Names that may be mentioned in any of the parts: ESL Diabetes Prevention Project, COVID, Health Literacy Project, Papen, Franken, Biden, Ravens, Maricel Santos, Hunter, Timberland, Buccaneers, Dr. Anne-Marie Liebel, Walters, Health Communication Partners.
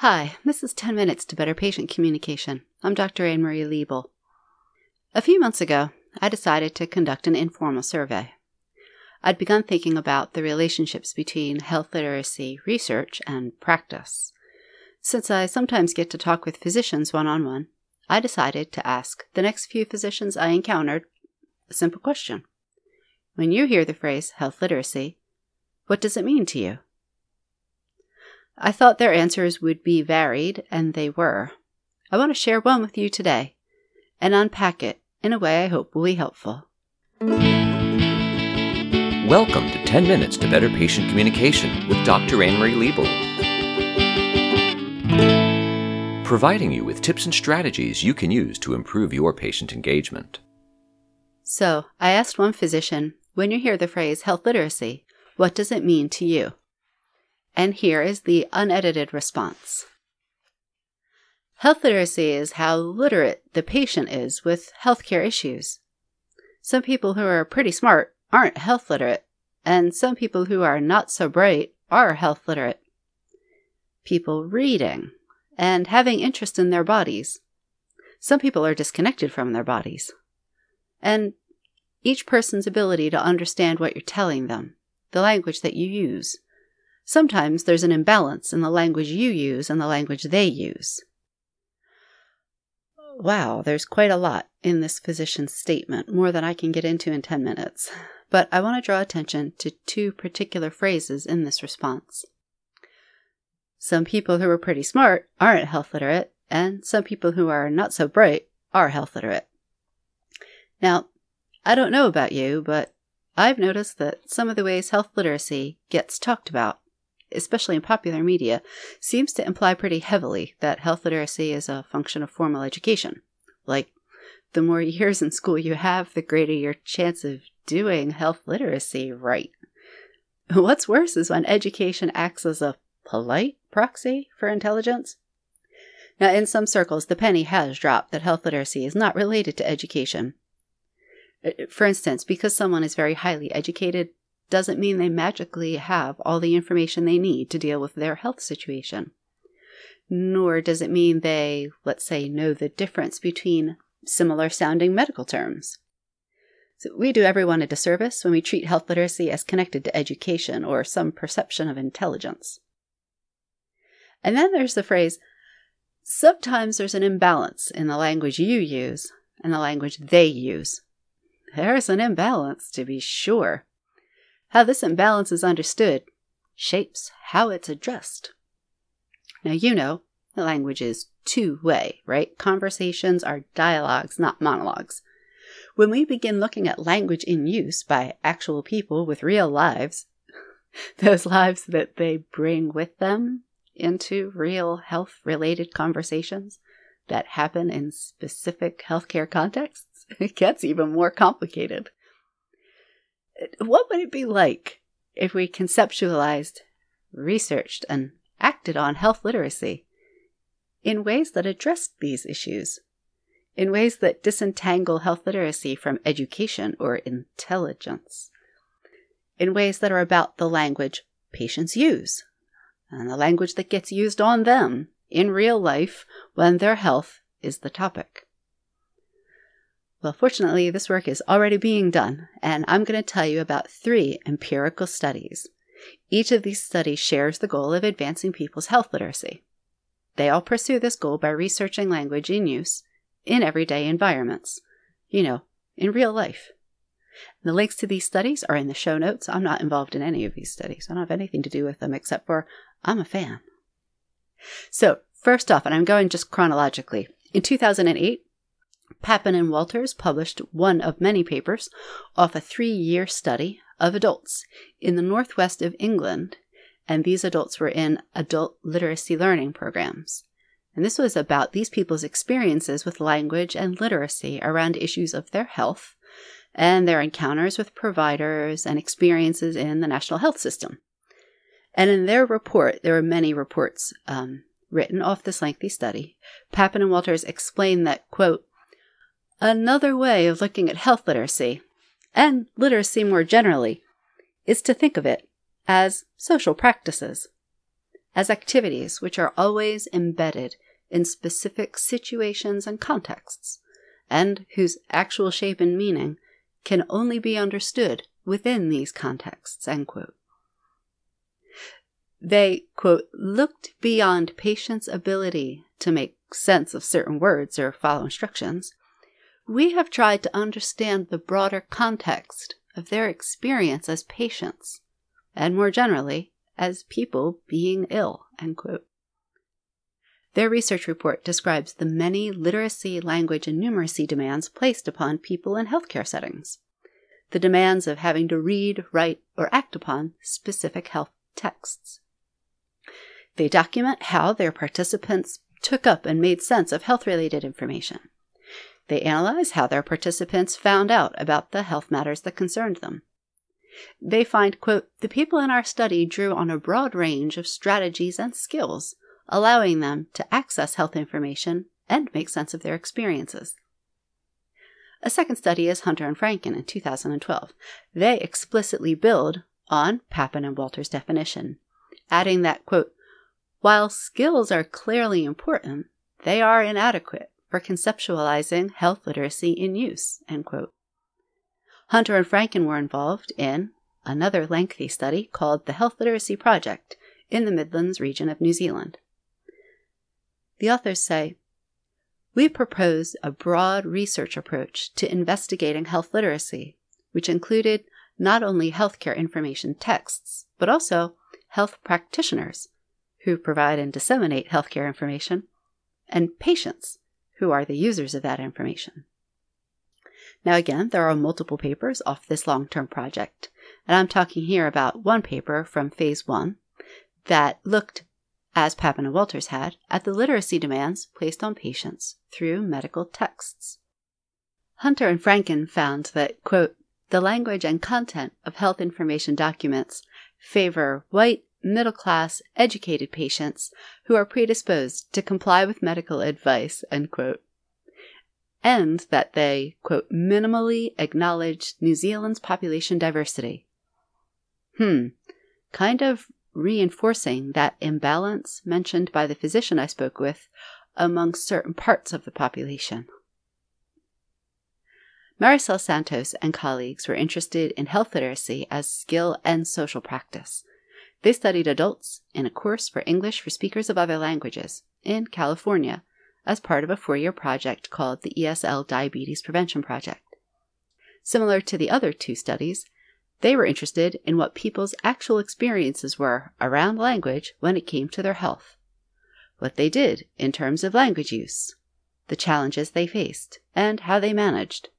Hi, this is 10 Minutes to Better Patient Communication. I'm Dr. Anne-Marie Liebel. A few months ago, I decided to conduct an informal survey. I'd begun thinking about the relationships between health literacy research and practice. Since I sometimes get to talk with physicians one-on-one, I decided to ask the next few physicians I encountered a simple question. When you hear the phrase health literacy, what does it mean to you? I thought their answers would be varied, and they were. I want to share one with you today and unpack it in a way I hope will be helpful. Welcome to 10 Minutes to Better Patient Communication with Dr. Anne-Marie Liebel, providing you with tips and strategies you can use to improve your patient engagement. So, I asked one physician, when you hear the phrase health literacy, what does it mean to you? And here is the unedited response. Health literacy is how literate the patient is with healthcare issues. Some people who are pretty smart aren't health literate, and some people who are not so bright are health literate. People reading and having interest in their bodies. Some people are disconnected from their bodies. And each person's ability to understand what you're telling them, the language that you use. Sometimes there's an imbalance in the language you use and the language they use. Wow, there's quite a lot in this physician's statement, more than I can get into in 10 minutes. But I want to draw attention to two particular phrases in this response. Some people who are pretty smart aren't health literate, and some people who are not so bright are health literate. Now, I don't know about you, but I've noticed that some of the ways health literacy gets talked about, especially in popular media, seems to imply pretty heavily that health literacy is a function of formal education. Like, the more years in school you have, the greater your chance of doing health literacy right. What's worse is when education acts as a polite proxy for intelligence. Now, in some circles, the penny has dropped that health literacy is not related to education. For instance, because someone is very highly educated, doesn't mean they magically have all the information they need to deal with their health situation. Nor does it mean they, let's say, know the difference between similar-sounding medical terms. So we do everyone a disservice when we treat health literacy as connected to education or some perception of intelligence. And then there's the phrase, sometimes there's an imbalance in the language you use and the language they use. There's an imbalance, to be sure. How this imbalance is understood shapes how it's addressed. Now, you know, the language is two-way, right? Conversations are dialogues, not monologues. When we begin looking at language in use by actual people with real lives, those lives that they bring with them into real health-related conversations that happen in specific healthcare contexts, it gets even more complicated. What would it be like if we conceptualized, researched, and acted on health literacy in ways that addressed these issues, in ways that disentangle health literacy from education or intelligence, in ways that are about the language patients use and the language that gets used on them in real life when their health is the topic? Well, fortunately, this work is already being done, and I'm going to tell you about three empirical studies. Each of these studies shares the goal of advancing people's health literacy. They all pursue this goal by researching language in use in everyday environments, you know, in real life. The links to these studies are in the show notes. I'm not involved in any of these studies. I don't have anything to do with them except for I'm a fan. So, first off, and I'm going just chronologically, in 2008, Papen and Walters published one of many papers off a 3-year study of adults in the northwest of England, and these adults were in adult literacy learning programs. And this was about these people's experiences with language and literacy around issues of their health and their encounters with providers and experiences in the national health system. And in their report, there were many reports written off this lengthy study. Papen and Walters explained that, quote, another way of looking at health literacy, and literacy more generally, is to think of it as social practices. as activities which are always embedded in specific situations and contexts, and whose actual shape and meaning can only be understood within these contexts, end quote. They, quote, looked beyond patients' ability to make sense of certain words or follow instructions. We have tried to understand the broader context of their experience as patients, and more generally, as people being ill, end quote. Their research report describes the many literacy, language, and numeracy demands placed upon people in healthcare settings, the demands of having to read, write, or act upon specific health texts. They document how their participants took up and made sense of health-related information. They analyze how their participants found out about the health matters that concerned them. They find, quote, the people in our study drew on a broad range of strategies and skills, allowing them to access health information and make sense of their experiences. A second study is Hunter and Franken in 2012. They explicitly build on Papen and Walters' definition, adding that, quote, while skills are clearly important, they are inadequate for conceptualizing health literacy in use, end quote. Hunter and Franken were involved in another lengthy study called the Health Literacy Project in the Midlands region of New Zealand. The authors say, we propose a broad research approach to investigating health literacy, which included not only healthcare information texts, but also health practitioners who provide and disseminate healthcare information, and patients who are the users of that information. Now again, there are multiple papers off this long-term project, and I'm talking here about one paper from Phase 1 that looked, as Papen and Walters had, at the literacy demands placed on patients through medical texts. Hunter and Franken found that, quote, the language and content of health information documents favor white, middle-class, educated patients who are predisposed to comply with medical advice, end quote, and that they, quote, minimally acknowledged New Zealand's population diversity. Kind of reinforcing that imbalance mentioned by the physician I spoke with among certain parts of the population. Maricel Santos and colleagues were interested in health literacy as skill and social practice. They studied adults in a course for English for speakers of other languages in California as part of a 4-year project called the ESL Diabetes Prevention Project. Similar to the other two studies, they were interested in what people's actual experiences were around language when it came to their health, what they did in terms of language use, the challenges they faced, and how they managed.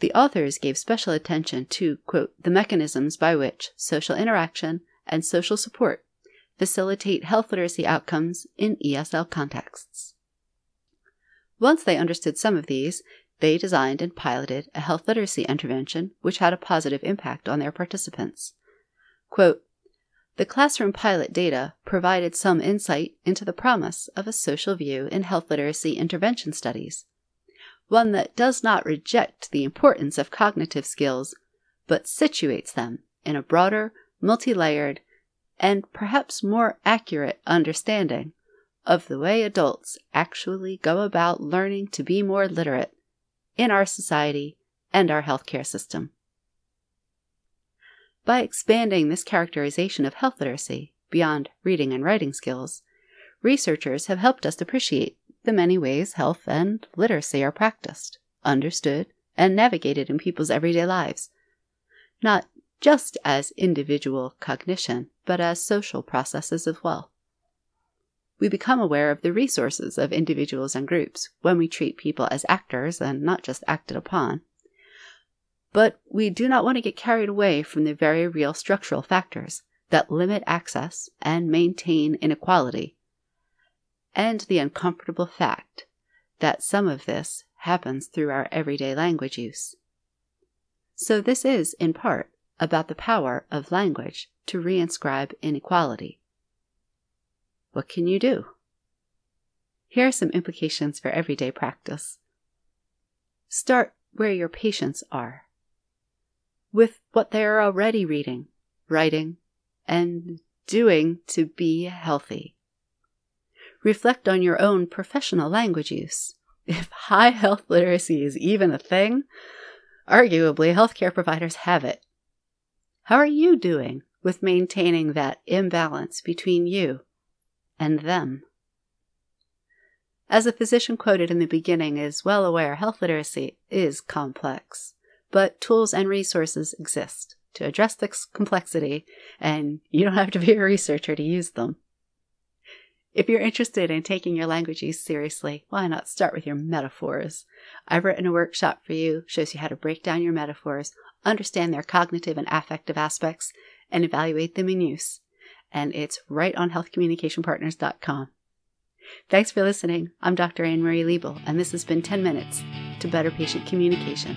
The authors gave special attention to, quote, the mechanisms by which social interaction and social support facilitate health literacy outcomes in ESL contexts. Once they understood some of these, they designed and piloted a health literacy intervention which had a positive impact on their participants. Quote, the classroom pilot data provided some insight into the promise of a social view in health literacy intervention studies, one that does not reject the importance of cognitive skills, but situates them in a broader, multi-layered, and perhaps more accurate understanding of the way adults actually go about learning to be more literate in our society and our healthcare system. By expanding this characterization of health literacy beyond reading and writing skills, researchers have helped us appreciate the many ways health and literacy are practiced, understood, and navigated in people's everyday lives, not just as individual cognition, but as social processes as well. We become aware of the resources of individuals and groups when we treat people as actors and not just acted upon. But we do not want to get carried away from the very real structural factors that limit access and maintain inequality, and the uncomfortable fact that some of this happens through our everyday language use. So this is, in part, about the power of language to reinscribe inequality. What can you do? Here are some implications for everyday practice. Start where your patients are, with what they are already reading, writing, and doing to be healthy. Reflect on your own professional language use. If high health literacy is even a thing, arguably healthcare providers have it. How are you doing with maintaining that imbalance between you and them? As a physician quoted in the beginning is well aware, health literacy is complex, but tools and resources exist to address this complexity, and you don't have to be a researcher to use them. If you're interested in taking your language use seriously, why not start with your metaphors? I've written a workshop for you, shows you how to break down your metaphors, understand their cognitive and affective aspects, and evaluate them in use. And it's right on healthcommunicationpartners.com. Thanks for listening. I'm Dr. Anne-Marie Liebel, and this has been 10 Minutes to Better Patient Communication.